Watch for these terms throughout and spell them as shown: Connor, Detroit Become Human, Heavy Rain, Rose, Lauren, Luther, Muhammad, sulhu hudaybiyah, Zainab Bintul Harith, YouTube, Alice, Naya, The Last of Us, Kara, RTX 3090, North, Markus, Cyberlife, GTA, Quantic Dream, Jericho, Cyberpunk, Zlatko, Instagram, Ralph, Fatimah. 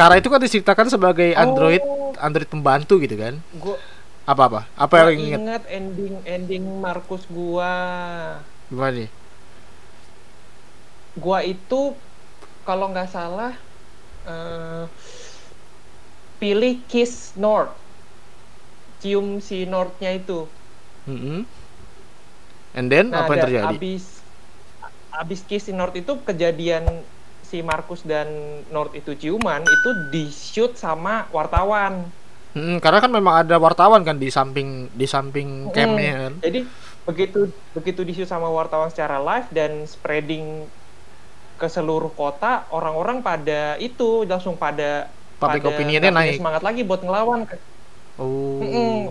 Kara itu kan diceritakan sebagai android pembantu gitu kan. Gua apa yang ingat ending Markus gua. Gimana nih? Gua itu kalau nggak salah pilih kiss North, cium si Northnya itu. And then nah, apa yang terjadi? Abis kiss si North itu, kejadian si Markus dan North itu ciuman itu di-shoot sama wartawan. Karena kan memang ada wartawan kan di samping campnya kan. Jadi begitu di-shoot sama wartawan secara live dan spreading ke seluruh kota, orang-orang pada itu langsung public opinionnya naik, semangat lagi buat ngelawan.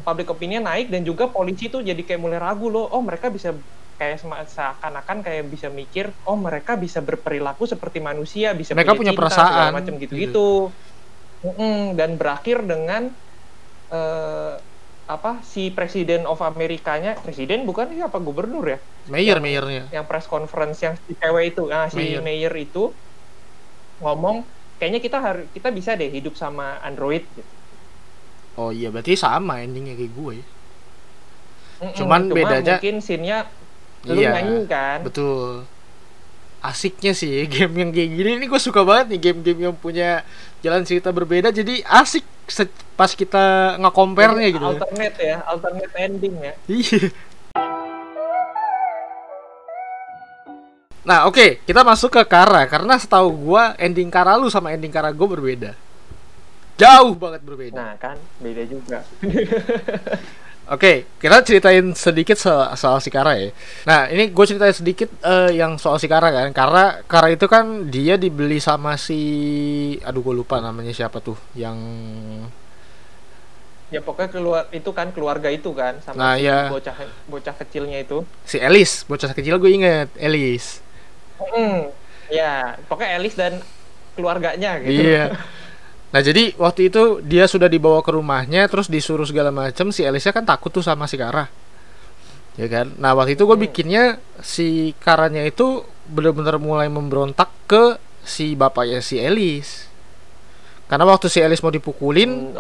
Public opinion naik, dan juga polisi tuh jadi kayak mulai ragu loh. Oh, mereka bisa kayak seakan-akan kayak bisa mikir, oh mereka bisa berperilaku seperti manusia, bisa mereka punya cinta, perasaan macam gitu-gitu. Dan berakhir dengan si presiden of Amerikanya, presiden bukan ya, apa gubernur ya? Mayornya. Yang press conference yang si cewek itu, si mayor itu ngomong, kayaknya kita bisa deh hidup sama android. Gitu. Oh iya, berarti sama endingnya kayak gue. Cuman bedanya mungkin scene-nya lu nyanyi kan. Betul. Asiknya sih game yang kayak gini, ini gue suka banget nih game-game yang punya jalan cerita berbeda, jadi asik pas kita nge-compare-nya gitu. Alternate ending ya. Iya. Nah, oke, kita masuk ke Kara, karena setahu gue ending Kara lu sama ending Kara gue berbeda. Jauh banget berbeda. Nah, kan beda juga. Oke, kita ceritain sedikit soal si Kara ya. Nah, ini gue ceritain sedikit yang soal si Kara kan. Kara itu kan dia dibeli sama si... Aduh, gue lupa namanya siapa tuh. Yang... Ya, pokoknya keluarga itu kan. Sama bocah kecilnya itu. Si Alice, bocah kecil gue inget. Alice. Ya, pokoknya Alice dan keluarganya gitu. Iya. Nah, jadi waktu itu dia sudah dibawa ke rumahnya, terus disuruh segala macam. Si Alice kan takut tuh sama si Kara, ya kan? Nah, waktu itu gue bikinnya si Karanya itu benar-benar mulai memberontak ke si bapaknya si Alice. Karena waktu si Alice mau dipukulin,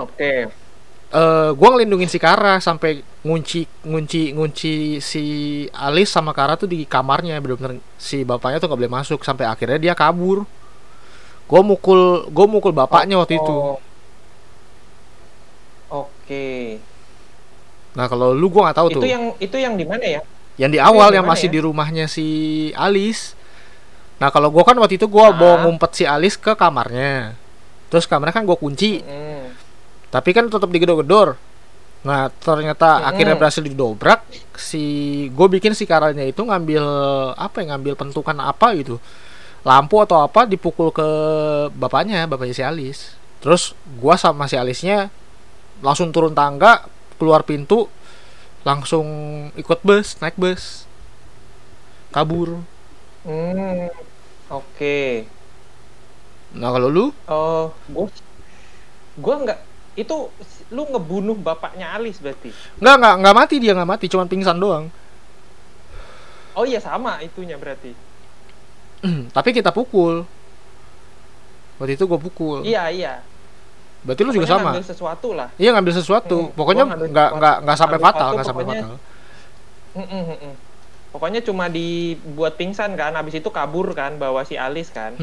gue ngelindungin si Kara sampai ngunci si Alice sama Kara tuh di kamarnya. Benar-benar si bapaknya tuh nggak boleh masuk sampai akhirnya dia kabur. Gue mukul bapaknya waktu itu. Oke. Nah, kalau lu gue nggak tahu tuh. Itu yang di mana ya? Yang di awal yang masih di rumahnya si Alice. Nah, kalau gue kan waktu itu gue bawa ngumpet si Alice ke kamarnya. Terus kamarnya kan gue kunci. Tapi kan tetap digedor-gedor. Nah, ternyata akhirnya berhasil didobrak. Gue bikin si Karanya itu ngambil pentukan apa gitu. Lampu atau apa, dipukul ke bapaknya si Alice. Terus gua sama si Alice-nya langsung turun tangga, keluar pintu, langsung ikut bus, naik bus, kabur. Oke. Nah, kalau lu? Oh, gua nggak. Itu lu ngebunuh bapaknya Alice berarti? Nggak mati dia, nggak mati, cuman pingsan doang. Oh iya, sama itunya berarti. Tapi kita pukul. Waktu itu gue pukul. Iya. Berarti lu juga sama. Ngambil sesuatu lah. Iya, ngambil sesuatu. Pokoknya nggak sampai fatal, Pokoknya cuma dibuat pingsan kan, habis itu kabur kan, bawa si Alice kan.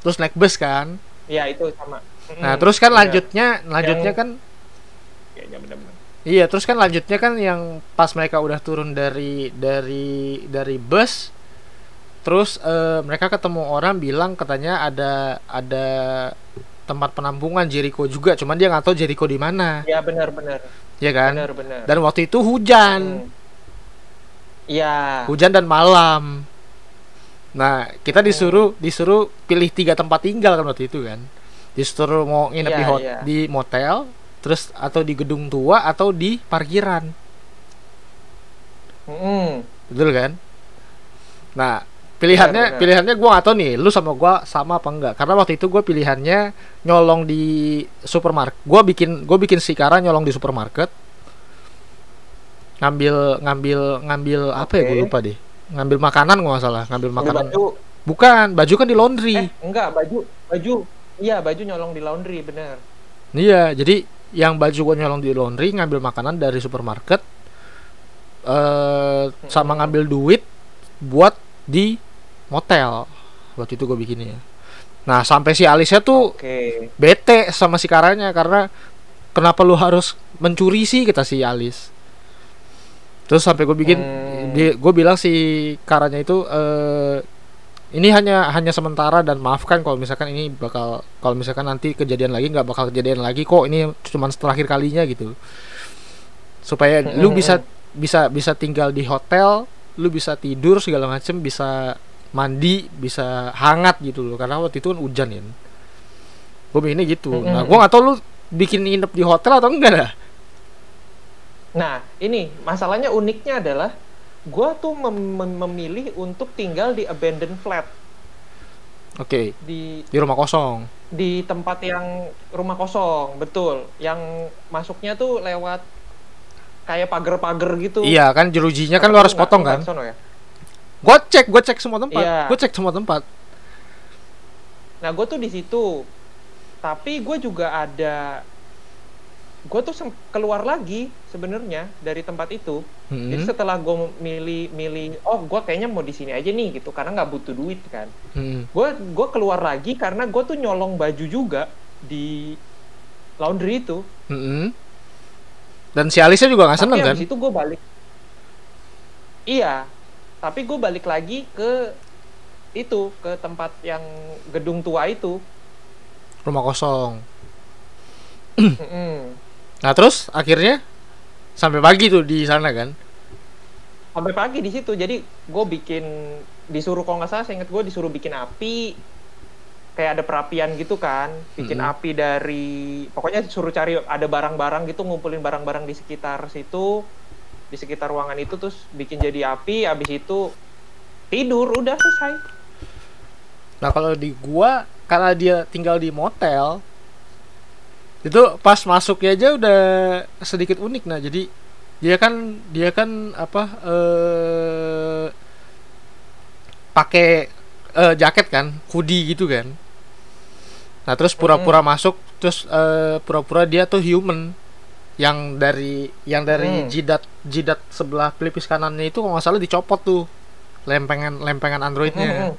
Terus naik bus kan? Iya, itu sama. Nah, terus kan lanjutnya kan. Kayaknya benar-benar. Iya, terus kan lanjutnya kan yang pas mereka udah turun dari bus. Terus mereka ketemu orang bilang katanya ada tempat penampungan Jericho juga, cuman dia nggak tahu Jericho di mana. Ya, benar. Ya kan? Benar. Dan waktu itu hujan. Iya. Hujan dan malam. Nah, kita disuruh pilih 3 tempat tinggal kan waktu itu kan. Disuruh mau nginep di motel, terus atau di gedung tua atau di parkiran. Betul kan? Nah, Pilihannya gue gak tau nih, lu sama gue sama apa enggak. Karena waktu itu gue pilihannya nyolong di supermarket. Gue bikin si Kara nyolong di supermarket. Ngambil apa ya, gue lupa deh. Ngambil makanan, gue gak salah. Ngambil makanan. Baju. Bukan, baju kan di laundry. Enggak, baju Iya, baju nyolong di laundry, bener. Iya, jadi yang baju gua nyolong di laundry, ngambil makanan dari supermarket, sama ngambil duit buat di motel. Waktu itu gua bikinnya. Nah, sampai si Alice tuh bete sama si Karanya, karena kenapa lu harus mencuri sih, kata si Alice. Terus sampai gue bikin, gue bilang si Karanya itu, ini hanya sementara dan maafkan kalau misalkan ini bakal, kalau misalkan nanti kejadian lagi nggak bakal kejadian lagi kok, ini cuman terakhir kalinya gitu. Supaya lu bisa tinggal di hotel, lu bisa tidur segala macem, bisa mandi, bisa hangat gitu loh. Karena waktu itu kan hujan ya. Gue bikinnya gitu. Nah, gue nggak tahu lu bikin nginep di hotel atau enggak dah. Nah, ini masalahnya, uniknya adalah gue tuh memilih untuk tinggal di abandoned flat. Oke. Di rumah kosong. Di tempat yang rumah kosong, betul. Yang masuknya tuh lewat kayak pagar-pagar gitu. Iya kan, jerujinya kan lo harus potong kan. Ya? Gue cek semua tempat. Iya. Gue cek semua tempat. Nah, gue tuh di situ. Tapi gue juga ada. Gue tuh keluar lagi sebenarnya dari tempat itu. Jadi setelah gue milih, oh gue kayaknya mau di sini aja nih gitu, karena nggak butuh duit kan. Gue keluar lagi karena gue tuh nyolong baju juga di laundry itu. Dan si Alice juga nggak seneng kan? Habis itu gue balik. Iya, tapi gue balik lagi ke itu, ke tempat yang gedung tua itu. Rumah kosong. Nah, terus akhirnya sampai pagi tuh di sana kan? Sampai pagi di situ. Jadi gue bikin, disuruh kalau nggak salah, saya ingat gue disuruh bikin api, kayak ada perapian gitu kan, bikin api dari, pokoknya disuruh cari ada barang-barang gitu, ngumpulin barang-barang di sekitar situ, di sekitar ruangan itu, terus bikin jadi api. Abis itu tidur, udah selesai. Nah, kalau di gua, karena dia tinggal di motel, itu pas masuknya aja udah sedikit unik. Nah, jadi dia kan apa, pakai jaket kan, hoodie gitu kan. Nah, terus pura-pura masuk, terus pura-pura dia tuh human yang dari jidat sebelah pelipis kanannya itu kalau nggak salah dicopot tuh lempengan androidnya.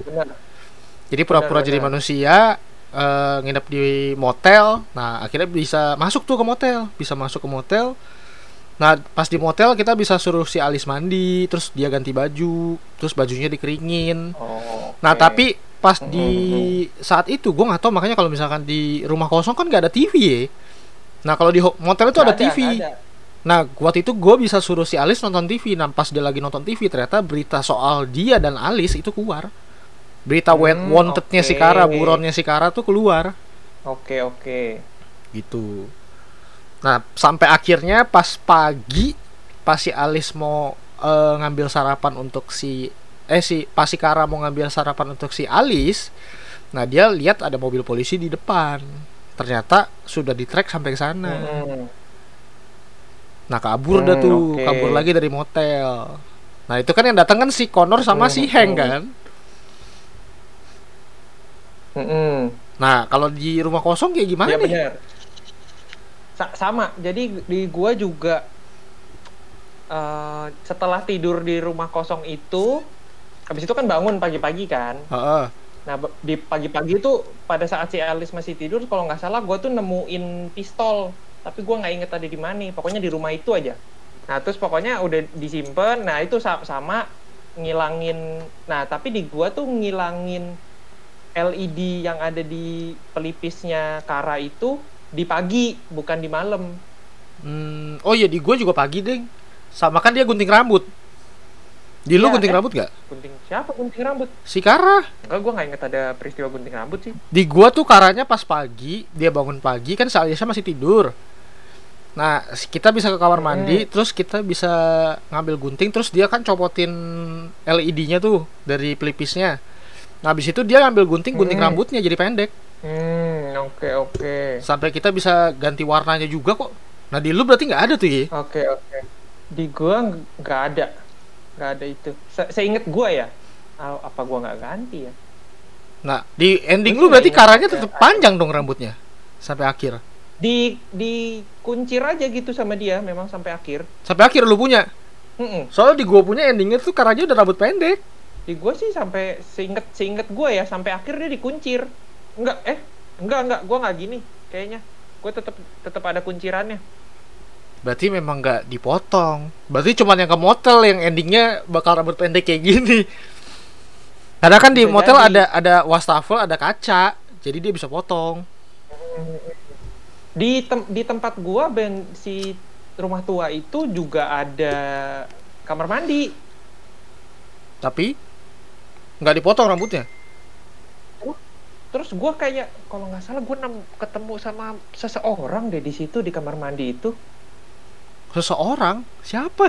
Jadi pura-pura jadi manusia. Nginep di motel. Nah, akhirnya bisa masuk tuh ke motel. Nah, pas di motel kita bisa suruh si Alice mandi, terus dia ganti baju, terus bajunya dikeringin. Nah, tapi pas di saat itu gue gak tahu, makanya kalau misalkan di rumah kosong kan gak ada TV ya. Nah, kalau di motel itu ada TV. Nah, waktu itu gue bisa suruh si Alice nonton TV. Nah, pas dia lagi nonton TV, ternyata berita soal dia dan Alice itu keluar. Berita wantednya si Kara, buronnya si Kara tuh keluar. Oke. Gitu. Nah, sampai akhirnya pas pagi, pas si Alice mau ngambil sarapan untuk pas si Kara mau ngambil sarapan untuk si Alice, nah dia lihat ada mobil polisi di depan. Ternyata sudah di-track sampai ke sana. Nah, kabur dah tuh, kabur lagi dari motel. Nah, itu kan yang datang kan si Connor sama si Hank kan? Nah, kalau di rumah kosong kayak gimana nih? Bener. Sama. Jadi di gua juga setelah tidur di rumah kosong itu, habis itu kan bangun pagi-pagi kan. Nah, di pagi-pagi itu pada saat si Alice masih tidur, kalau nggak salah gua tuh nemuin pistol, tapi gua nggak inget tadi di mana. Pokoknya di rumah itu aja. Nah, terus pokoknya udah disimpan. Nah, itu sama ngilangin. Nah, tapi di gua tuh ngilangin LED yang ada di pelipisnya Kara itu di pagi, bukan di malam. Oh iya, di gue juga pagi deh. Sama kan dia gunting rambut. Di lu ya, gunting rambut gak? Siapa gunting rambut? Si Kara. Enggak, gue gak inget ada peristiwa gunting rambut sih. Di gue tuh Karanya pas pagi, dia bangun pagi kan, Alice masih tidur. Nah, kita bisa ke kamar mandi, terus kita bisa ngambil gunting, terus dia kan copotin LED-nya tuh dari pelipisnya. Nah, abis itu dia ngambil gunting rambutnya jadi pendek. Oke. Sampai kita bisa ganti warnanya juga kok. Nah, di lu berarti nggak ada tuh ya? Oke. Di gua nggak ada itu. Seinget gua ya. Apa gua nggak ganti ya? Nah, di ending lu berarti Karanya tetap panjang dong rambutnya sampai akhir. Di kuncir aja gitu sama dia memang sampai akhir. Sampai akhir lu punya. Soalnya di gua punya endingnya tuh Karanya udah rambut pendek. Di gua sih sampai seinget gua ya sampai akhir dia dikuncir. Enggak, gua nggak gini kayaknya. Gua tetap ada kuncirannya. Berarti memang nggak dipotong. Berarti cuman yang ke motel yang endingnya bakal rambut pendek kayak gini. Karena kan di motel ada wastafel, ada kaca, jadi dia bisa potong. Di tempat gua si rumah tua itu juga ada kamar mandi. Tapi nggak dipotong rambutnya. Terus gua kayak kalau nggak salah gua ketemu sama seseorang deh di situ di kamar mandi itu. Seseorang? Siapa?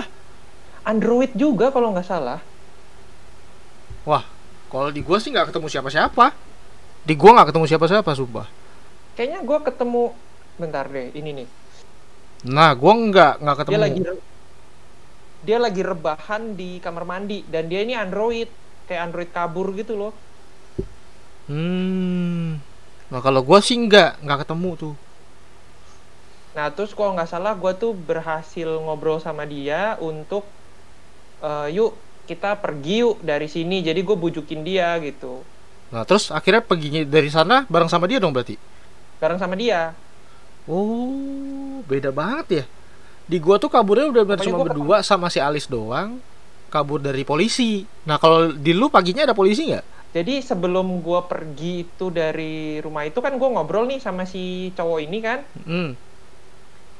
Android juga kalau nggak salah. Wah. Kalau di gua sih nggak ketemu siapa-siapa. Di gua nggak ketemu siapa-siapa, sumpah. Kayaknya gua ketemu bentar deh, ini nih. Nah, gua nggak ketemu. Dia lagi rebahan di kamar mandi dan dia ini android, kayak android kabur gitu loh. Nah, kalau gua sih nggak ketemu tuh. Nah, terus kalau nggak salah gua tuh berhasil ngobrol sama dia untuk yuk kita pergi yuk dari sini, jadi gue bujukin dia gitu. Nah terus akhirnya perginya dari sana bareng sama dia dong berarti? Bareng sama dia. Oh beda banget ya. Di gua tuh kaburnya udah cuma berdua sama si Alice doang, kabur dari polisi. Nah kalau di lu paginya ada polisi nggak? Jadi sebelum gua pergi itu dari rumah itu kan gua ngobrol nih sama si cowok ini kan.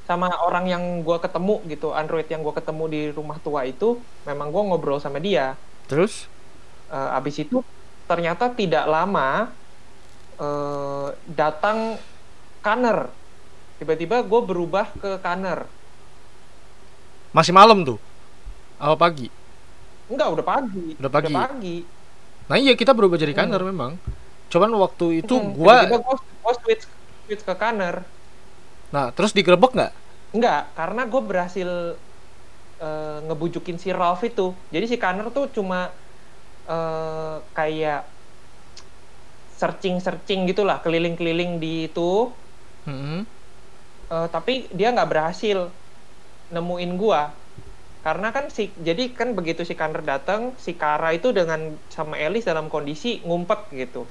Sama orang yang gue ketemu gitu, android yang gue ketemu di rumah tua itu, memang gue ngobrol sama dia. Terus? Abis itu ternyata tidak lama datang Connor. Tiba-tiba gue berubah ke Connor. Masih malam tuh? Atau pagi? Enggak, udah pagi. Udah pagi. Nah iya kita berubah jadi Connor memang. Cuman waktu itu gue... Tiba-tiba switch ke Connor. Nah, terus digerebek nggak? Nggak, karena gue berhasil ngebujukin si Ralph itu. Jadi si Connor tuh cuma kayak searching gitulah, keliling-keliling di itu. Tapi dia nggak berhasil nemuin gue. Karena kan jadi kan begitu si Connor datang, si Kara itu sama Alice dalam kondisi ngumpet gitu.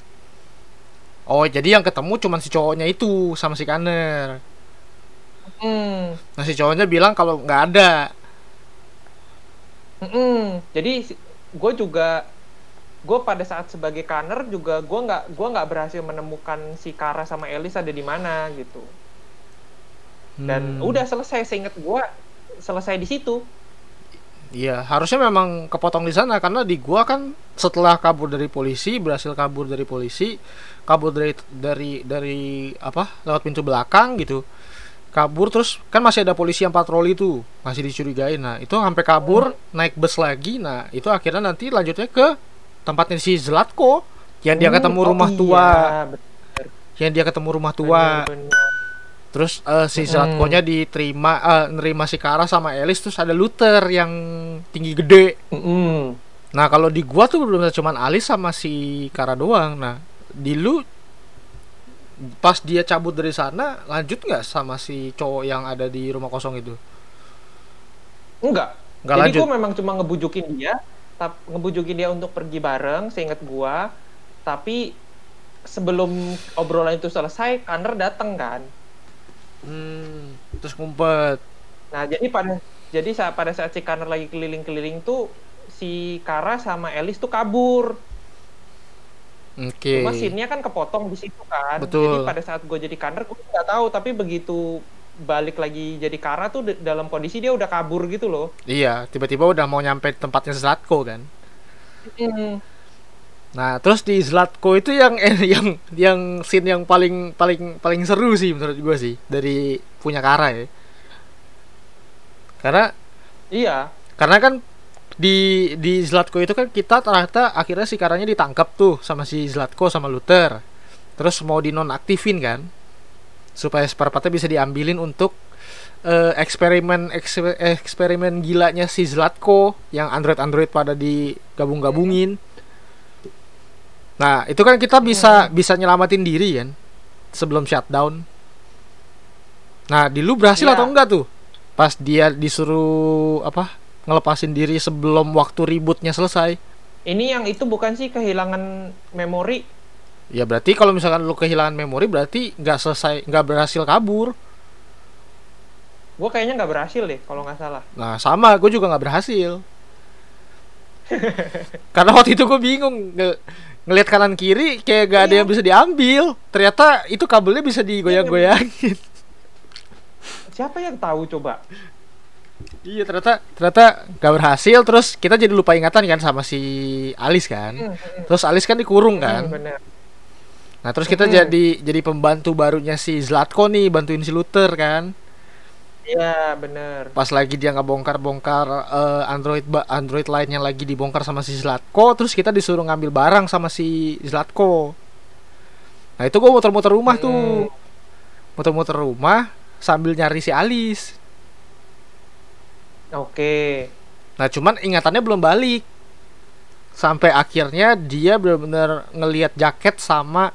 Oh, jadi yang ketemu cuma si cowoknya itu sama si Connor. Nah si cowoknya bilang kalau nggak ada. Jadi gue pada saat sebagai Connor juga gue nggak berhasil menemukan si Kara sama Alice ada di mana gitu. Dan udah selesai, seinget gue selesai di situ. Iya harusnya memang kepotong di sana karena di gue kan setelah berhasil kabur dari polisi, kabur dari apa lewat pintu belakang gitu. Kabur terus kan masih ada polisi yang patroli tuh, masih dicurigain. Nah itu sampai kabur naik bus lagi. Nah itu akhirnya nanti lanjutnya ke tempatnya si Zlatko yang dia ketemu rumah tua. Bener. Yang dia ketemu rumah tua. Bener. Terus si Zlatko-nya nerima si Kara sama Alice. Terus ada Luther yang tinggi gede. Nah kalau di gua tuh belum cuman Alice sama si Kara doang. Nah di lu pas dia cabut dari sana lanjut nggak sama si cowok yang ada di rumah kosong itu? Enggak jadi lanjut. Gue memang cuma ngebujukin dia untuk pergi bareng seingat gue, tapi sebelum obrolan itu selesai Connor dateng kan. Terus ngumpet. Nah jadi pada saat si Connor lagi keliling-keliling tuh si Kara sama Alice tuh kabur. Cuma scene-nya kan kepotong di situ kan. Betul. Jadi pada saat gue jadi Connor gue nggak tahu, tapi begitu balik lagi jadi Kara tuh dalam kondisi dia udah kabur gitu loh. Iya, tiba-tiba udah mau nyampe tempatnya Zlatko kan. Nah, terus di Zlatko itu yang scene yang paling seru sih menurut gue sih dari punya Kara ya. Karena kan di Zlatko itu kan kita ternyata akhirnya si Karanya ditangkap tuh sama si Zlatko sama Luther. Terus mau dinonaktifin kan supaya seperempatnya bisa diambilin untuk eksperimen gilanya si Zlatko yang android pada digabung-gabungin. Nah, itu kan kita bisa nyelamatin diri kan sebelum shutdown. Nah, di lu berhasil atau enggak tuh? Pas dia disuruh apa? Ngelepasin diri sebelum waktu ributnya selesai. Ini yang itu bukan sih kehilangan memori? Ya berarti kalau misalkan lu kehilangan memori berarti nggak selesai, nggak berhasil kabur. Gue kayaknya nggak berhasil deh kalau nggak salah. Nah sama, gue juga nggak berhasil. Karena waktu itu gue bingung ngelihat kanan kiri kayak gak ada yang bisa diambil. Ternyata itu kabelnya bisa digoyang-goyangin. Siapa yang tahu coba? Iya ternyata nggak berhasil. Terus kita jadi lupa ingatan kan sama si Alice kan. Terus Alice kan dikurung kan. Bener. Nah terus kita jadi pembantu barunya si Zlatko nih, bantuin si Luther kan. Iya bener. Pas lagi dia ngebongkar-bongkar android lainnya lagi dibongkar sama si Zlatko. Terus kita disuruh ngambil barang sama si Zlatko. Nah itu gue muter-muter rumah tuh, muter-muter rumah sambil nyari si Alice. Oke. Nah cuman ingatannya belum balik. Sampai akhirnya dia benar-benar ngelihat jaket sama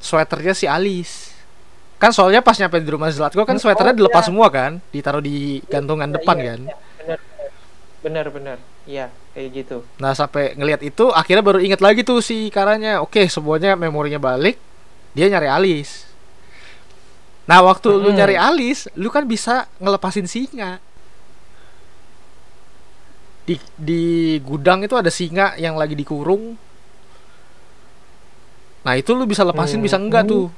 sweaternya si Alice. Kan soalnya pas nyampe di rumah Zlatko kan sweaternya dilepas semua kan, ditaruh di gantungan depan kan. Bener, iya kayak gitu. Nah sampai ngelihat itu akhirnya baru inget lagi tuh si Karanya. Oke, semuanya memorinya balik, dia nyari Alice. Nah waktu lu nyari Alice, lu kan bisa ngelepasin singa. Di gudang itu ada singa yang lagi dikurung. Nah itu lu bisa lepasin bisa enggak tuh?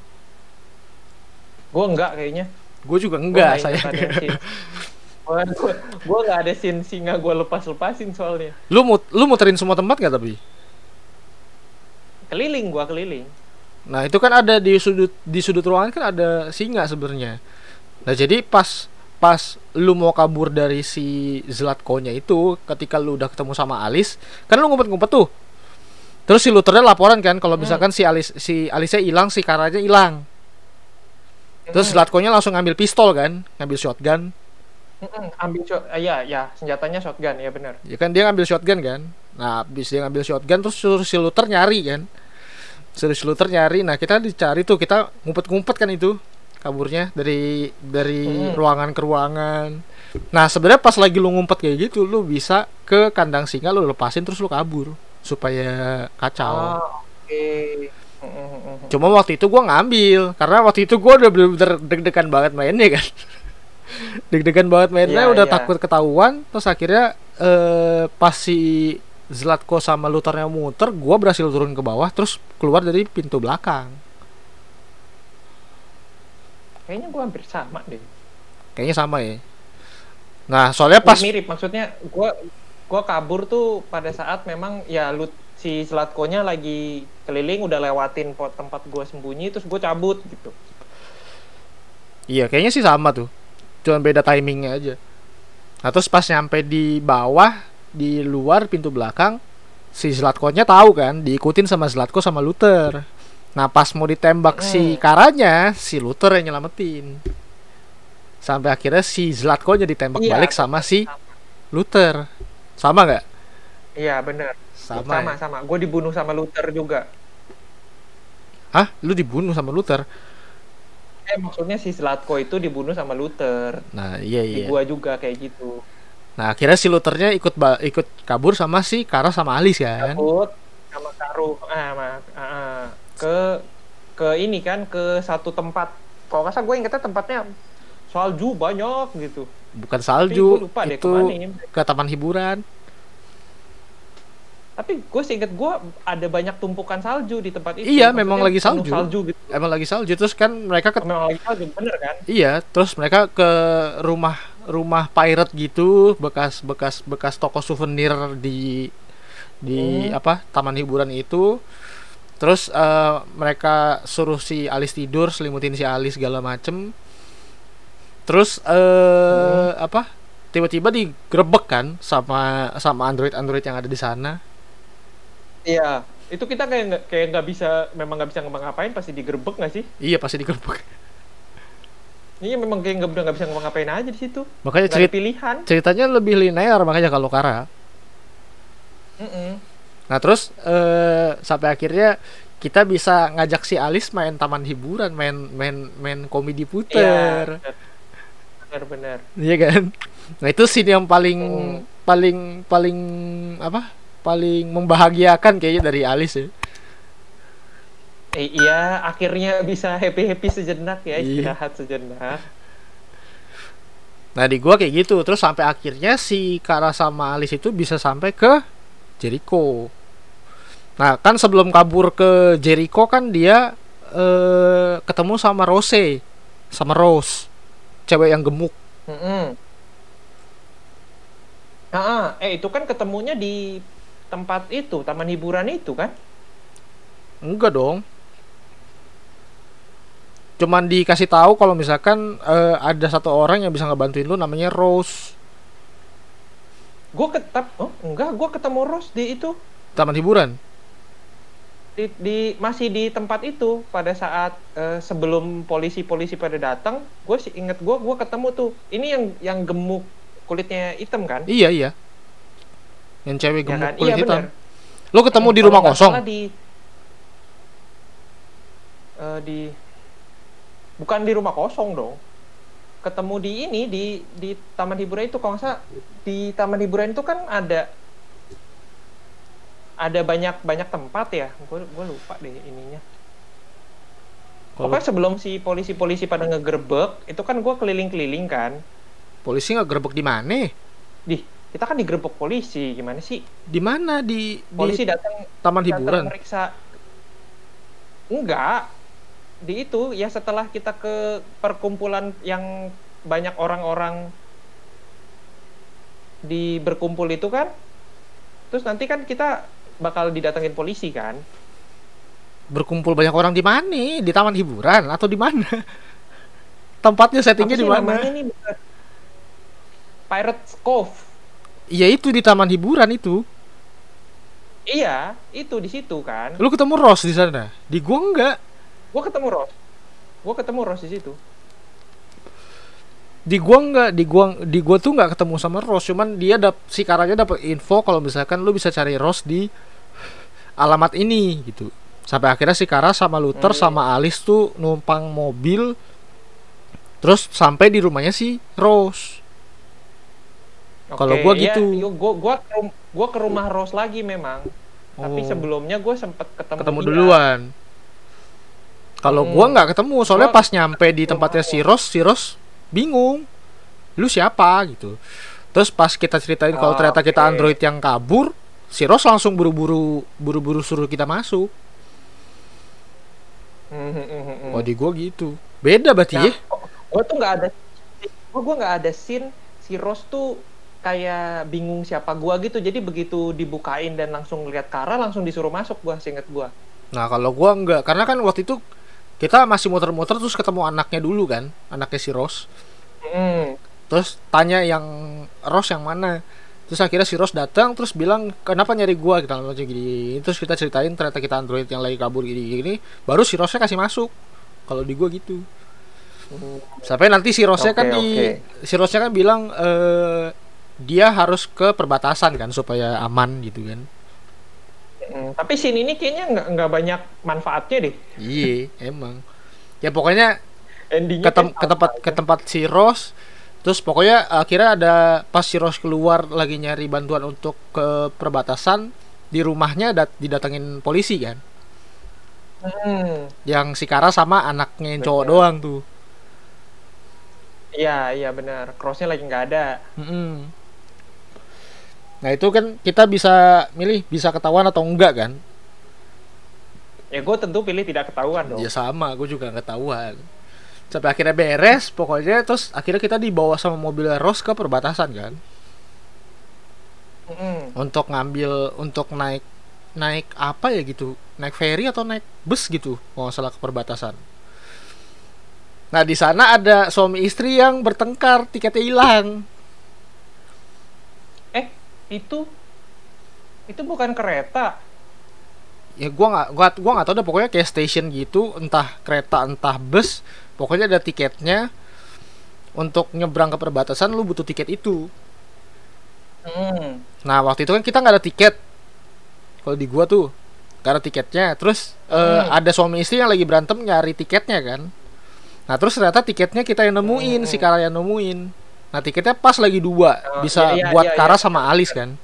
Gue enggak kayaknya. Gue juga enggak, saya. Gue enggak ada scene singa gue lepas-lepasin soalnya. Lu muterin semua tempat enggak tapi? Keliling. Nah, itu kan ada di sudut ruangan kan ada singa sebenarnya. Nah, jadi pas lu mau kabur dari si Zlatko-nya itu, ketika lu udah ketemu sama Alice, kan lu ngumpet-ngumpet tuh. Terus si Luthernya laporan kan kalau misalkan si Alice-nya hilang, si Karanya hilang. Terus Zlatko-nya langsung ngambil pistol kan, ngambil shotgun. Iya, senjatanya shotgun, ya benar. Ya kan dia ngambil shotgun kan. Nah, habis dia ngambil shotgun terus suruh si Luther nyari kan. Suruh si Luther nyari. Nah, kita dicari tuh, kita ngumpet-ngumpet kan itu kaburnya dari ruangan ke ruangan. Nah, sebenarnya pas lagi lu ngumpet kayak gitu, lu bisa ke kandang singa, lu lepasin terus lu kabur supaya kacau. Oke. Cuma waktu itu gue ngambil karena waktu itu gue udah bener-bener deg-degan banget mainnya kan. Udah takut ketahuan. Terus akhirnya pas si Zlatko sama Luthernya muter, gue berhasil turun ke bawah terus keluar dari pintu belakang. Kayaknya gue hampir sama deh. Kayaknya sama ya. Nah soalnya pas mirip, maksudnya gue kabur tuh pada saat memang ya si Zlatko-nya lagi keliling, udah lewatin tempat gue sembunyi, terus gue cabut gitu. Iya, kayaknya sih sama tuh, cuman beda timingnya aja. Nah terus pas nyampe di bawah, di luar pintu belakang, si Zlatko-nya tahu kan, diikutin sama Zlatko sama Luther. Nah pas mau ditembak si Karanya, si Luther yang nyelamatin. Sampai akhirnya si Zlatko-nya ditembak balik sama si Luther. Sama nggak? Iya bener. Sama. Gue dibunuh sama Luther juga. Hah? Lu dibunuh sama Luther? Maksudnya si Zlatko itu dibunuh sama Luther. Nah, iya. Gue juga kayak gitu. Nah, akhirnya si Luthernya ikut kabur sama si Kara sama Alice kan? Kabur sama Karu, ke ini kan, ke satu tempat. Kalau nggak salah gue ingetnya tempatnya salju banyak gitu. Bukan salju, itu ke taman hiburan. Tapi gue seinget gue ada banyak tumpukan salju di tempat itu. Iya, memang lagi salju gitu. Emang lagi salju. Terus kan mereka memang lagi salju, bener kan? Iya, terus mereka ke rumah pirate gitu, bekas toko souvenir di taman hiburan itu. Terus mereka suruh si Alice tidur, selimutin si Alice segala macem. Terus tiba-tiba digrebek kan sama android yang ada di sana. Iya, itu kita kayak nggak bisa, memang nggak bisa ngapa-ngapain, pasti digerebek nggak sih? Iya, pasti digerebek. Iya, memang kayak nggak bisa ngapa-ngapain aja di situ. Makanya ceritanya lebih linear makanya kalau Kara. Nah terus sampai akhirnya kita bisa ngajak si Alice main taman hiburan, main komedi puter. Iya, benar. Iya kan? Nah itu scene yang paling membahagiakan kayaknya dari Alice ya. Iya, akhirnya bisa happy sejenak ya, istirahat sejenak. Nah di gua kayak gitu, terus sampai akhirnya si Kara sama Alice itu bisa sampai ke Jericho. Nah kan sebelum kabur ke Jericho kan dia ketemu sama Rose, cewek yang gemuk. Itu kan ketemunya di tempat itu, taman hiburan itu kan? Enggak dong. Cuman dikasih tahu kalau misalkan ada satu orang yang bisa ngebantuin lu namanya Rose. Gue ketemu Rose di itu. Taman hiburan. Masih di tempat itu pada saat sebelum polisi pada datang, gue sih inget gue ketemu tuh. Ini yang gemuk kulitnya hitam kan? Iya. Yang cewek gemuk kan? Kulit hitam. Bener. Lu ketemu di rumah kosong. Bukan di rumah kosong dong. Ketemu di ini di taman hiburan itu, kalau nggak salah di taman hiburan itu kan ada banyak tempat ya. Gue lupa deh ininya. Pokoknya sebelum si polisi pada ngegerebek itu kan gue keliling-keliling kan. Polisi ngegerebek di mana? Kita kan digerebek polisi, gimana sih? Di mana? Di polisi datang taman hiburan. Meriksa. Enggak. Di itu ya, setelah kita ke perkumpulan yang banyak orang-orang di berkumpul itu kan, terus nanti kan kita bakal didatengin polisi kan. Berkumpul banyak orang di mana? Di taman hiburan atau di mana? Tempatnya, settingnya di mana? Pirates Cove. Iya itu di taman hiburan itu. Iya itu di situ kan. Lu ketemu Rose di sana? Di gua enggak. Gue ketemu Rose di situ. Di gua tuh nggak ketemu sama Rose, cuman dia si Karanya dapat info kalau misalkan lu bisa cari Rose di alamat ini gitu. Sampai akhirnya si Kara sama Luther sama Alice tuh numpang mobil, terus sampai di rumahnya si Rose. Okay, kalau gue gitu. Gue ke rumah Rose lagi memang. Oh. Tapi sebelumnya gue sempet ketemu duluan. Kalau gua nggak ketemu, soalnya pas nyampe di tempatnya si Rose bingung, lu siapa gitu. Terus pas kita ceritain kalau ternyata kita android yang kabur, si Rose langsung buru-buru suruh kita masuk. Di gua gitu. Beda berarti ya? Gua nggak ada scene si Rose tuh kayak bingung siapa gua gitu. Jadi begitu dibukain dan langsung lihat Kara, langsung disuruh masuk gua, seinget gua. Nah kalau gua nggak, karena kan waktu itu kita masih muter-muter terus ketemu anaknya dulu kan, anaknya si Rose. Terus tanya yang Rose yang mana, terus akhirnya si Rose datang terus bilang kenapa nyari gua, kita macam gini. Terus kita ceritain ternyata kita android yang lagi kabur gini, baru si Rose nya kasih masuk. Kalau di gua gitu. Sampai nanti si Rose nya si Rose nya kan bilang dia harus ke perbatasan kan supaya aman gitu kan. Tapi scene ini kayaknya nggak banyak manfaatnya deh. Iya, emang. Ya pokoknya ke tempat si Rose, terus pokoknya akhirnya ada pas si Rose keluar lagi nyari bantuan untuk ke perbatasan, di rumahnya didatengin polisi kan. Yang si Kara sama anaknya yang cowok doang tuh. Iya benar. Crossnya lagi nggak ada. Nah itu kan kita bisa milih bisa ketahuan atau enggak kan? Ya gue tentu pilih tidak ketahuan dong. Ya sama, gue juga nggak ketahuan. Sampai akhirnya beres pokoknya, terus akhirnya kita dibawa sama mobil Rose ke perbatasan kan? Untuk naik apa ya gitu? Naik ferry atau naik bus gitu? Kalau nggak salah ke perbatasan. Nah di sana ada suami istri yang bertengkar, tiketnya hilang. Itu bukan kereta ya, gua nggak tahu deh, pokoknya kayak stasiun gitu, entah kereta entah bus, pokoknya ada tiketnya. Untuk nyebrang ke perbatasan lu butuh tiket itu. Nah waktu itu kan kita nggak ada tiket, Kalau di gua tuh karena tiketnya, terus ada suami istri yang lagi berantem nyari tiketnya kan. Nah terus ternyata tiketnya kita yang nemuin, si Kara yang nemuin. Nah tiketnya pas lagi dua, bisa buat Kara sama Alice kan.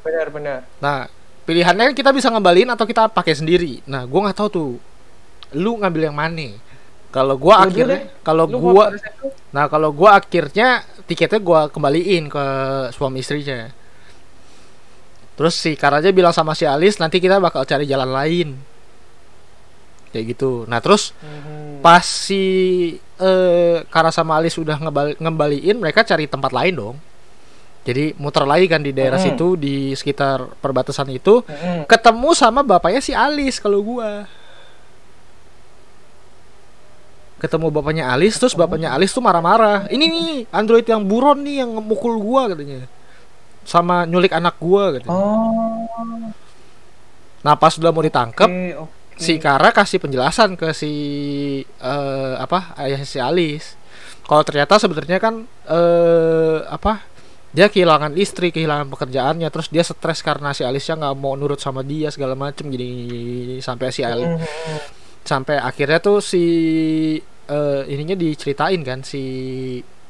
Benar-benar. Nah pilihannya kita bisa ngembaliin atau kita pakai sendiri. Nah gua nggak tahu tuh, lu ngambil yang mana? Kalau gua akhirnya, kalau gua akhirnya tiketnya gua kembaliin ke suami istrinya. Terus si Karanya bilang sama si Alice, nanti kita bakal cari jalan lain, kayak gitu. Nah terus pas si Kara sama Alice udah ngembaliin, mereka cari tempat lain dong. Jadi muter lagi kan di daerah situ, di sekitar perbatasan itu, ketemu sama bapaknya si Alice. Kalau gua ketemu bapaknya Alice, terus bapaknya Alice tuh marah-marah, ini nih android yang buron nih yang mukul gua katanya, sama nyulik anak gua gitu. Nah pas udah mau ditangkep, si Kara kasih penjelasan ke si ayah si Alice. Kalau ternyata sebenarnya kan dia kehilangan istri, kehilangan pekerjaannya, terus dia stres karena si Alice-nya nggak mau nurut sama dia segala macem, gini sampai si Alice sampai akhirnya tuh si ininya diceritain kan, si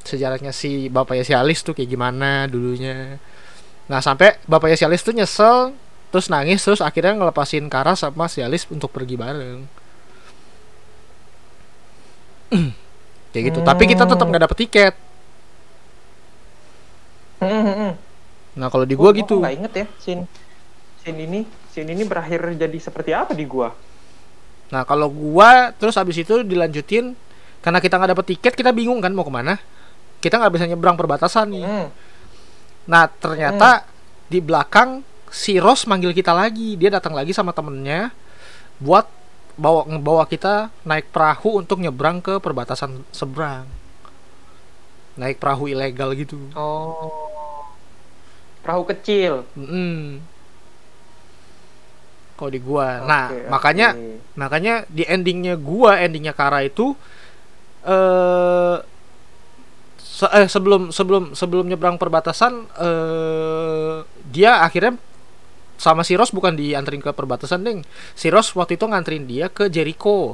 sejarahnya si bapaknya si Alice tuh kayak gimana dulunya. Nah sampai bapaknya si Alice tuh nyesel, terus nangis, terus akhirnya ngelepasin Kara sama si Alice untuk pergi bareng kayak gitu. Tapi kita tetap nggak dapet tiket. Nah kalau di gua gitu, nggak inget ya scene ini berakhir jadi seperti apa di gua. Nah kalau gua terus abis itu dilanjutin, karena kita nggak dapet tiket, kita bingung kan mau kemana, kita nggak bisa nyebrang perbatasan nih. Nah ternyata di belakang si Rose manggil kita lagi, dia datang lagi sama temennya buat bawa kita naik perahu untuk nyebrang ke perbatasan seberang, naik perahu ilegal gitu. Perahu kecil. Kalau di gua, nah makanya di endingnya Kara itu sebelum nyebrang perbatasan, dia akhirnya sama si Rose bukan dianterin ke perbatasan, ding. Si Rose waktu itu nganterin dia ke Jericho.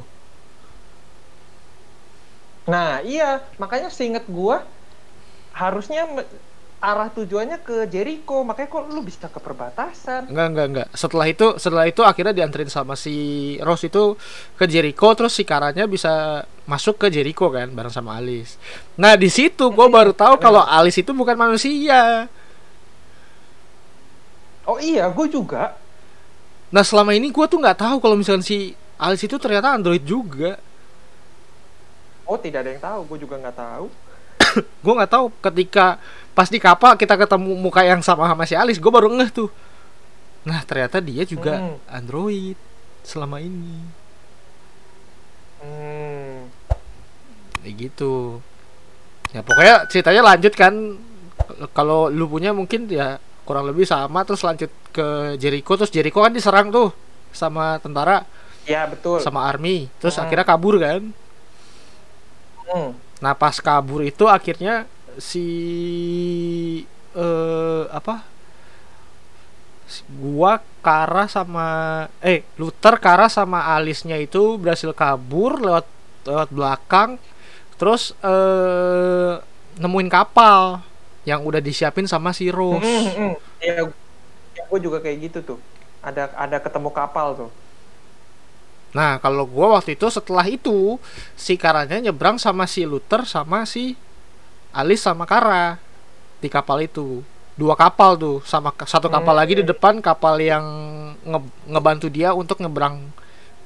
Nah iya, makanya seinget gua harusnya arah tujuannya ke Jericho, makanya kok lu bisa ke perbatasan. Enggak. Setelah itu akhirnya dianterin sama si Rose itu ke Jericho, terus si Karanya bisa masuk ke Jericho kan bareng sama Alice. Nah, di situ gua baru tahu kalau Alice itu bukan manusia. Oh iya, gua juga. Nah, selama ini gua tuh enggak tahu kalau misalkan si Alice itu ternyata android juga. Oh, tidak ada yang tahu, gua juga enggak tahu. Gue nggak tahu, ketika pas di kapal kita ketemu muka yang sama si Alice, gue baru ngeh tuh. Nah ternyata dia juga android selama ini. Kayak gitu. Ya pokoknya ceritanya lanjut kan. Kalau lu punya mungkin ya kurang lebih sama. Terus lanjut ke Jericho. Terus Jericho kan diserang tuh sama tentara. Ya betul. Sama army. Terus akhirnya kabur kan. Nah pas kabur itu akhirnya si Luther, Kara sama Alice-nya itu berhasil kabur lewat belakang, terus nemuin kapal yang udah disiapin sama si Rose. Ya gue juga kayak gitu tuh, ada ketemu kapal tuh. Nah kalau gue waktu itu, setelah itu si Karanya nyebrang sama si Luther sama si Alice sama Kara di kapal itu. Dua kapal tuh, sama satu kapal lagi di depan, kapal yang ngebantu dia untuk nyebrang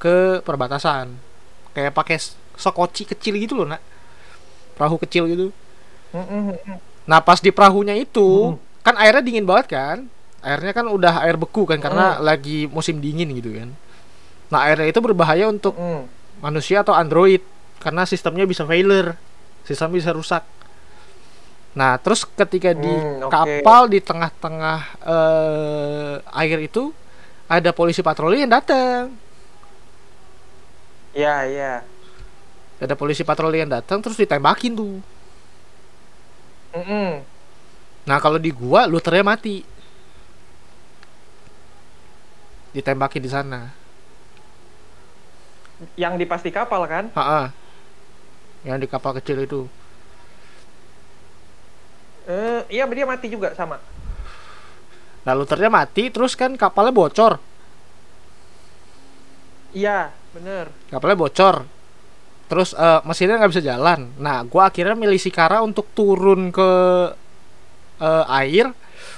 ke perbatasan, kayak pakai sekoci kecil gitu loh, nak, perahu kecil gitu. Nah pas di perahunya itu kan airnya dingin banget kan, airnya kan udah air beku kan karena lagi musim dingin gitu kan. Nah airnya itu berbahaya untuk manusia atau android, karena sistemnya bisa failure, sistem bisa rusak. Nah terus ketika di kapal di tengah-tengah air itu ada polisi patroli yang datang. Ada polisi patroli yang datang, terus ditembakin tuh. Nah kalau di gua Luthernya mati. ditembakin di sana. Yang di pasti kapal kan? Ha-ha. Yang di kapal kecil itu. Iya, dia mati juga sama. Nah, Luthernya mati, terus kan kapalnya bocor. Iya, bener. Kapalnya bocor. Terus mesinnya nggak bisa jalan. Nah, gue akhirnya milih si Kara untuk turun ke air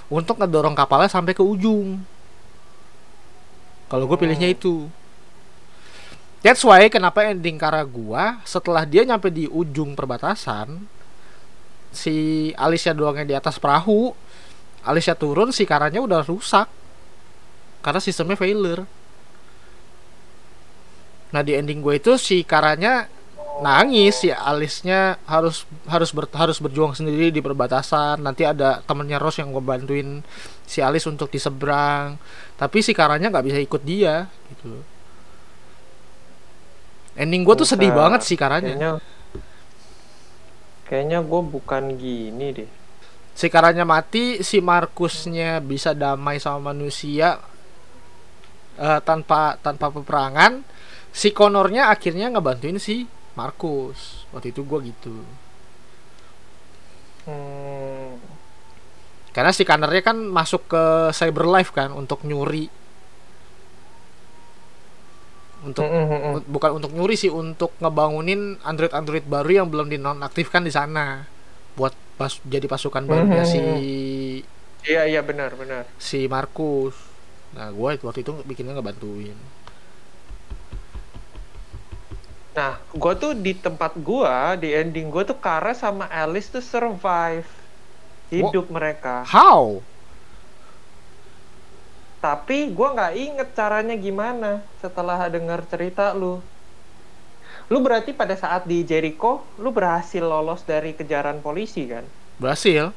untuk ngedorong kapalnya sampai ke ujung. Kalau gue pilihnya itu. That's why kenapa ending Kara gue setelah dia nyampe di ujung perbatasan, si Alicia doangnya di atas perahu, Alicia turun, si Karanya udah rusak karena sistemnya failure. Nah, di ending gue itu si Karanya nangis, si Alice-nya harus berjuang sendiri di perbatasan. Nanti ada temennya Rose yang ngebantuin si Alice untuk diseberang, tapi si Karanya nggak bisa ikut dia gitu. Ending gue tuh sedih banget si Karanya. Kayaknya gue bukan gini deh. Si Karanya mati, si Markusnya bisa damai sama manusia tanpa peperangan. Si Connornya akhirnya ngebantuin si Markus. Waktu itu gue gitu. Karena si Connornya kan masuk ke Cyberlife kan untuk nyuri. Bukan untuk nyuri sih, untuk ngebangunin android-android baru yang belum dinonaktifkan di sana. Buat jadi pasukan barunya si Iya benar. Si Markus. Nah, gue waktu itu bikinnya ngebantuin. Nah, gue tuh di tempat gue, di ending gue tuh Kara sama Alice tuh survive hidup mereka. How? Tapi gue nggak inget caranya gimana setelah dengar cerita lu. Lu berarti pada saat di Jericho, lu berhasil lolos dari kejaran polisi kan? Berhasil.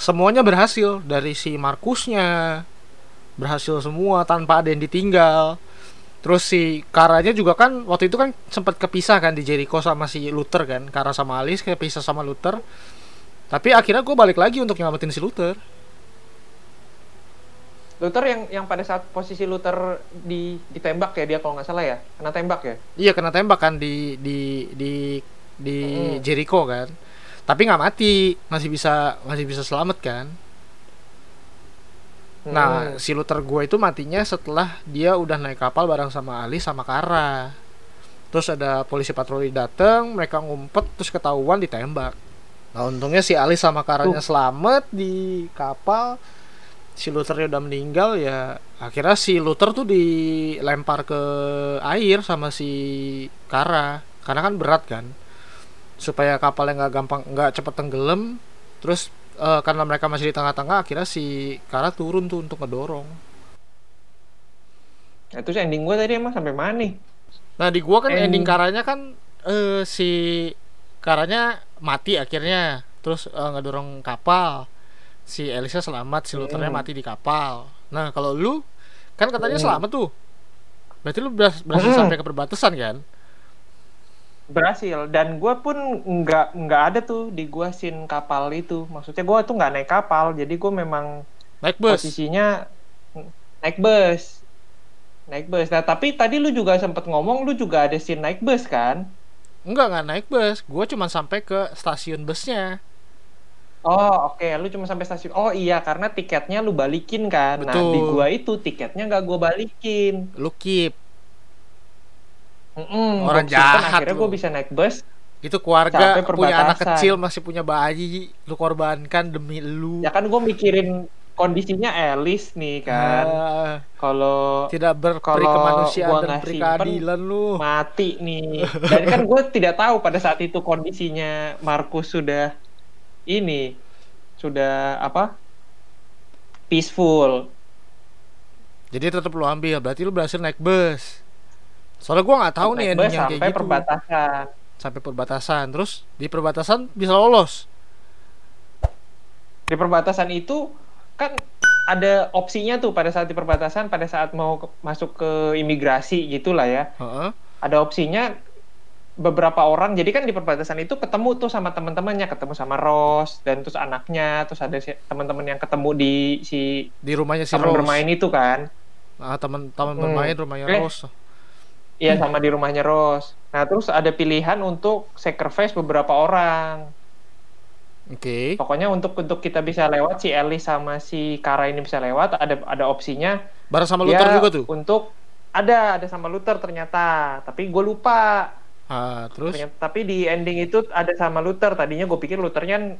Semuanya berhasil, dari si Markusnya berhasil semua tanpa ada yang ditinggal. Terus si Karanya juga kan waktu itu kan sempat kepisah kan di Jericho sama si Luther kan. Kara sama Alice kepisah sama Luther. Tapi akhirnya gue balik lagi untuk nyelamatin si Luther. Luther yang pada saat posisi Luther ditembak ya dia kalau nggak salah ya. Kena tembak ya? Iya, kena tembak kan di Jericho kan. Tapi nggak mati, masih bisa selamat kan. Nah, si Luther gue itu matinya setelah dia udah naik kapal bareng sama Ali sama Kara. Terus ada polisi patroli datang, mereka ngumpet, terus ketahuan ditembak. Nah, untungnya si Ali sama Karanya selamat di kapal. Si Luthernya udah meninggal ya. Akhirnya si Luther tuh dilempar ke air sama si Kara, karena kan berat kan, supaya kapalnya nggak cepet tenggelam. Terus karena mereka masih di tengah-tengah, akhirnya si Kara turun tuh untuk ngedorong. Nah, terus ending gue tadi emang sampai mana nih? Nah, di gue kan ending Karanya kan si Karanya mati akhirnya. Terus ngedorong kapal. Si Alicia selamat, si Luthernya mati di kapal. Nah, kalau lu kan katanya selamat tuh. Berarti lu berhasil sampai ke perbatasan kan? Berhasil, dan gue pun nggak ada tuh di gue scene kapal itu. Maksudnya gue tuh nggak naik kapal, jadi gue memang naik bus. Posisinya naik bus. Nah, tapi tadi lu juga sempet ngomong lu juga ada scene naik bus kan? Nggak naik bus, gue cuma sampai ke stasiun busnya. Oh, oke, lu cuma sampai stasiun. Oh iya, karena tiketnya lu balikin kan? Betul. Nah, di gue itu tiketnya nggak gue balikin. Lu keep. Orang jahat. Akhirnya gue bisa naik bus. Itu keluarga punya anak kecil, masih punya bayi, lu korbankan demi lu. Ya kan gue mikirin kondisinya Alice nih kan. Kalau tidak berperi kemanusiaan dan keadilan lu mati nih. Dan kan gue tidak tahu pada saat itu kondisinya Markus sudah apa? Peaceful. Jadi tetap lu ambil, berarti lu berhasil naik bus. Soalnya gue nggak tahu nih ending yang kayak gitu. Sampai perbatasan. Terus di perbatasan bisa lolos. Di perbatasan itu kan ada opsinya tuh pada saat di perbatasan, pada saat mau masuk ke imigrasi gitulah ya. Ada opsinya beberapa orang, jadi kan di perbatasan itu ketemu tuh sama teman-temannya, ketemu sama Rose dan terus anaknya, terus ada si, teman-teman yang ketemu di si di rumahnya si Rose bermain itu kan. Nah, teman-teman bermain rumahnya Rose. Iya, sama di rumahnya Rose. Nah, terus ada pilihan untuk sacrifice beberapa orang. Oke. Okay. Pokoknya untuk kita bisa lewat, si Alice sama si Kara ini bisa lewat, ada opsinya. Bareng sama Luther ya, juga tuh. Untuk ada sama Luther ternyata, tapi gue lupa. Terus? Tapi di ending itu ada sama Luther. Tadinya gue pikir Luthernya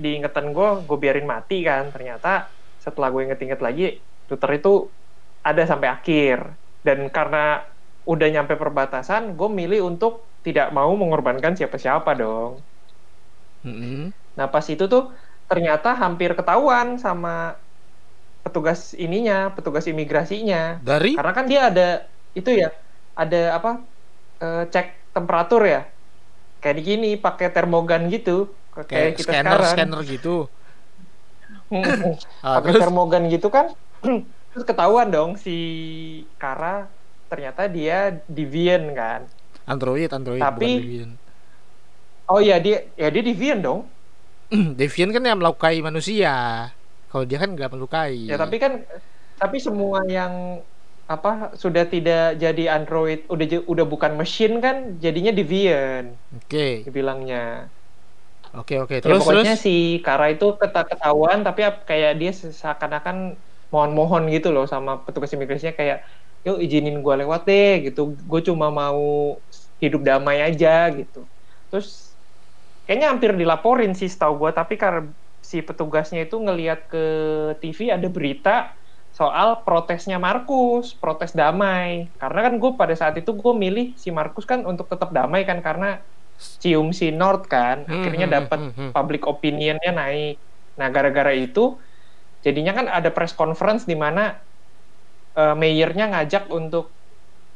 diingetan gue biarin mati kan. Ternyata setelah gue inget-inget lagi, Luther itu ada sampai akhir. Dan karena udah nyampe perbatasan, gue milih untuk tidak mau mengorbankan siapa-siapa dong. Nah pas itu tuh ternyata hampir ketahuan sama petugas ininya, petugas imigrasinya. Dari? Karena kan dia ada itu ya, ada apa? Cek temperatur ya, kayak gini pakai termogan gitu, kayak kita scanner gitu, pakai termogan gitu kan. Terus ketahuan dong si Kara ternyata dia deviant kan, android tapi bukan deviant. Oh iya, dia deviant dong. Deviant kan yang melukai manusia, kalau dia kan nggak melukai ya, tapi semua yang apa sudah tidak jadi android, udah bukan mesin kan, jadinya deviant. Oke. Dibilangnya. Oke. Terus ya, pokoknya terus? Si Kara itu ketahuan, tapi kayak dia seakan-akan mohon-mohon gitu loh sama petugas imigrasinya, kayak yuk izinin gue lewat deh gitu, gue cuma mau hidup damai aja gitu. Terus kayaknya hampir dilaporin sih setahu gue, tapi karena si petugasnya itu ngelihat ke TV ada berita soal protesnya Markus, protes damai. Karena kan gue pada saat itu gue milih si Markus kan untuk tetap damai kan, karena cium si North kan, akhirnya dapat public opinionnya naik. Nah gara-gara itu jadinya kan ada press conference di mana mayornya ngajak untuk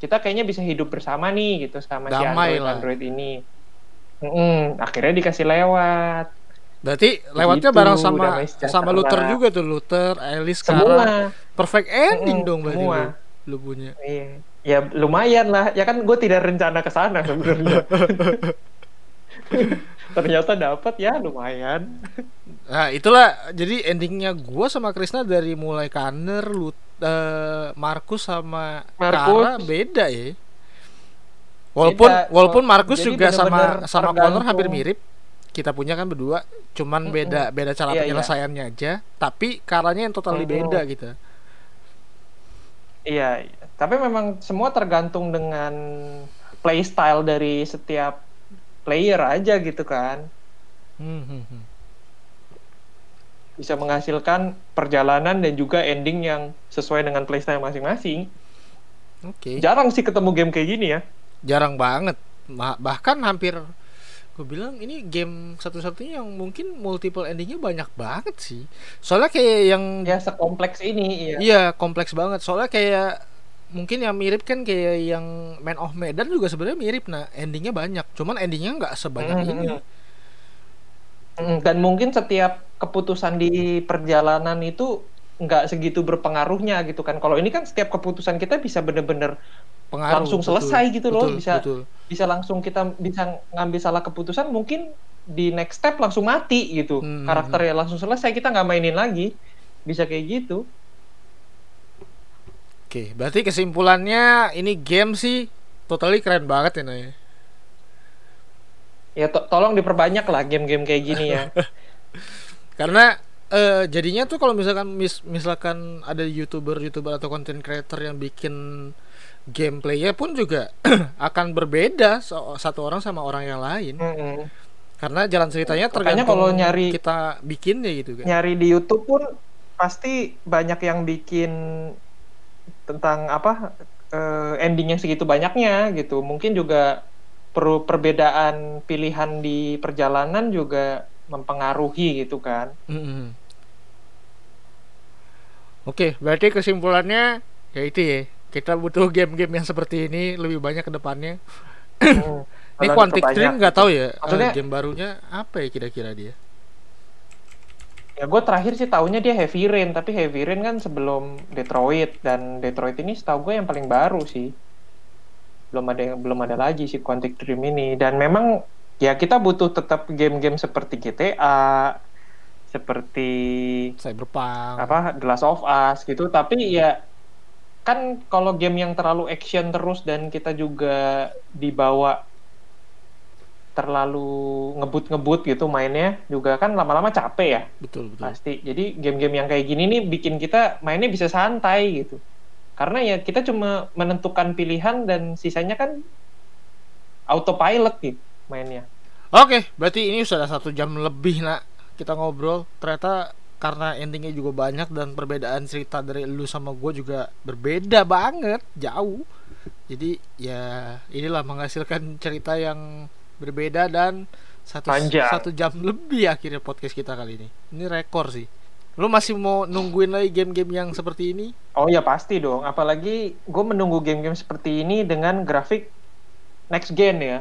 kita kayaknya bisa hidup bersama nih gitu sama damai si android ini. Akhirnya dikasih lewat. Berarti lewatnya gitu, bareng sama Luther juga tuh, Luther, Alice, Kara. Perfect ending dong berarti lu punya. Iya. Ya lumayan lah. Ya kan gue tidak rencana ke sana sebenarnya. Ternyata dapat ya, lumayan. Nah, itulah jadi endingnya gue sama Krisna dari mulai Connor, Markus sama Kara beda ya. Walaupun Markus juga sama Connor hampir mirip. Kita punya kan berdua, cuman beda cara penyelesaiannya aja, tapi caranya yang totally beda gitu. Iya, tapi memang semua tergantung dengan playstyle dari setiap player aja gitu kan. Bisa menghasilkan perjalanan dan juga ending yang sesuai dengan playstyle masing-masing. Oke. Jarang sih ketemu game kayak gini ya. Jarang banget, bahkan hampir gue bilang ini game satu-satunya yang mungkin multiple endingnya banyak banget sih. Soalnya kayak yang ya sekompleks ini ya. Iya, kompleks banget. Soalnya kayak mungkin yang mirip kan kayak yang Man of Medan juga sebenarnya mirip. Nah, endingnya banyak. Cuman endingnya nggak sebanyak ini. Dan mungkin setiap keputusan di perjalanan itu nggak segitu berpengaruhnya gitu kan. Kalau ini kan setiap keputusan kita bisa bener-bener pengaruh, langsung selesai gitu loh, bisa langsung kita bisa ngambil salah keputusan, mungkin di next step langsung mati gitu, karakternya langsung selesai, kita nggak mainin lagi, bisa kayak gitu. Oke, berarti kesimpulannya ini game sih totally keren banget ya Naya. Ya tolong diperbanyak lah game-game kayak gini ya. Karena jadinya tuh kalau misalkan ada youtuber atau content creator yang bikin gameplaynya pun juga akan berbeda satu orang sama orang yang lain, karena jalan ceritanya tergantung kalau nyari, kita bikinnya gitu kan. Nyari di YouTube pun pasti banyak yang bikin tentang apa endingnya segitu banyaknya gitu. Mungkin juga perbedaan pilihan di perjalanan juga mempengaruhi gitu kan. Oke, berarti kesimpulannya ya itu ya, kita butuh game-game yang seperti ini lebih banyak ke depannya. Ini Quantic Dream nggak tahu ya, maksudnya, game barunya apa ya kira-kira dia? Ya gue terakhir sih taunya dia Heavy Rain, tapi Heavy Rain kan sebelum Detroit, dan Detroit ini setahu gue yang paling baru sih. belum ada lagi si Quantic Dream ini. Dan memang ya kita butuh tetap game-game seperti GTA, seperti Cyberpunk, The Last of Us gitu. Tapi ya kan kalau game yang terlalu action terus dan kita juga dibawa terlalu ngebut-ngebut gitu mainnya, juga kan lama-lama capek ya. Betul, betul. Pasti. Jadi game-game yang kayak gini nih bikin kita mainnya bisa santai gitu. Karena ya kita cuma menentukan pilihan dan sisanya kan autopilot gitu mainnya. Oke, berarti ini sudah 1 jam lebih nak kita ngobrol. Ternyata karena endingnya juga banyak dan perbedaan cerita dari lu sama gue juga berbeda banget, jauh. Jadi ya inilah menghasilkan cerita yang berbeda dan satu jam lebih akhirnya podcast kita kali ini. Ini rekor sih. Lu masih mau nungguin lagi game-game yang seperti ini? Oh ya pasti dong, apalagi gue menunggu game-game seperti ini dengan grafik next gen ya.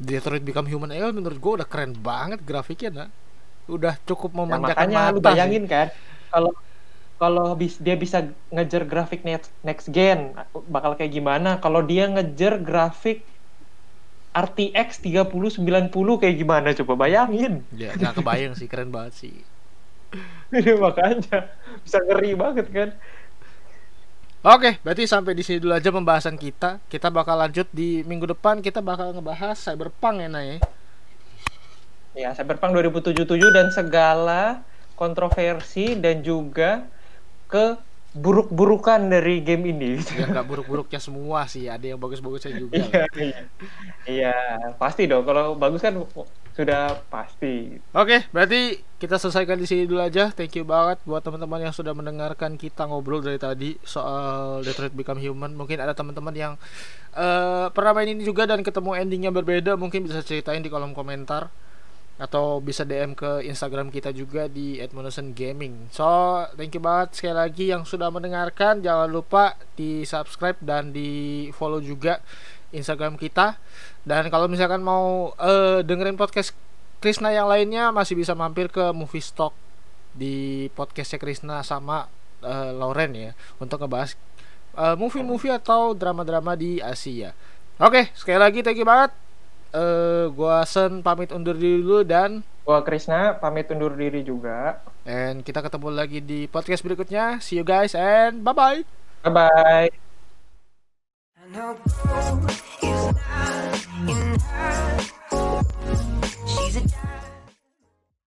Detroit Become Human AI menurut gue udah keren banget grafiknya, nah. Udah cukup memanjakan mata. Makanya lu bayangin sih, kan kalau dia bisa ngejar grafik next gen bakal kayak gimana, kalau dia ngejar grafik RTX 3090 kayak gimana, coba bayangin. Ya gak kebayang sih, keren banget sih. Makanya bisa ngeri banget kan. Oke, berarti sampai di sini dulu aja pembahasan kita. Kita bakal lanjut di minggu depan, kita bakal ngebahas Cyberpunk ya, Nay. Ya, Cyberpunk 2077 dan segala kontroversi dan juga keburuk-burukan dari game ini. Ya nggak buruk-buruknya semua sih, ada yang bagus-bagusnya juga. Iya, pasti dong. Kalau bagus kan sudah pasti. Oke, berarti kita selesaikan di sini dulu aja. Thank you banget buat teman-teman yang sudah mendengarkan kita ngobrol dari tadi soal Detroit Become Human. Mungkin ada teman-teman yang pernah main ini juga dan ketemu endingnya berbeda, mungkin bisa ceritain di kolom komentar atau bisa DM ke Instagram kita juga di @monosengaming. So, thank you banget sekali lagi yang sudah mendengarkan. Jangan lupa di-subscribe dan di-follow juga Instagram kita. Dan kalau misalkan mau dengerin podcast Krisna yang lainnya, masih bisa mampir ke Movie Stock di podcastnya Krisna sama Lauren ya, untuk ngebahas movie-movie atau drama-drama di Asia. Oke, sekali lagi thank you banget. Gua Sen pamit undur diri dulu dan gua Krisna pamit undur diri juga. And kita ketemu lagi di podcast berikutnya. See you guys and bye-bye. Bye-bye.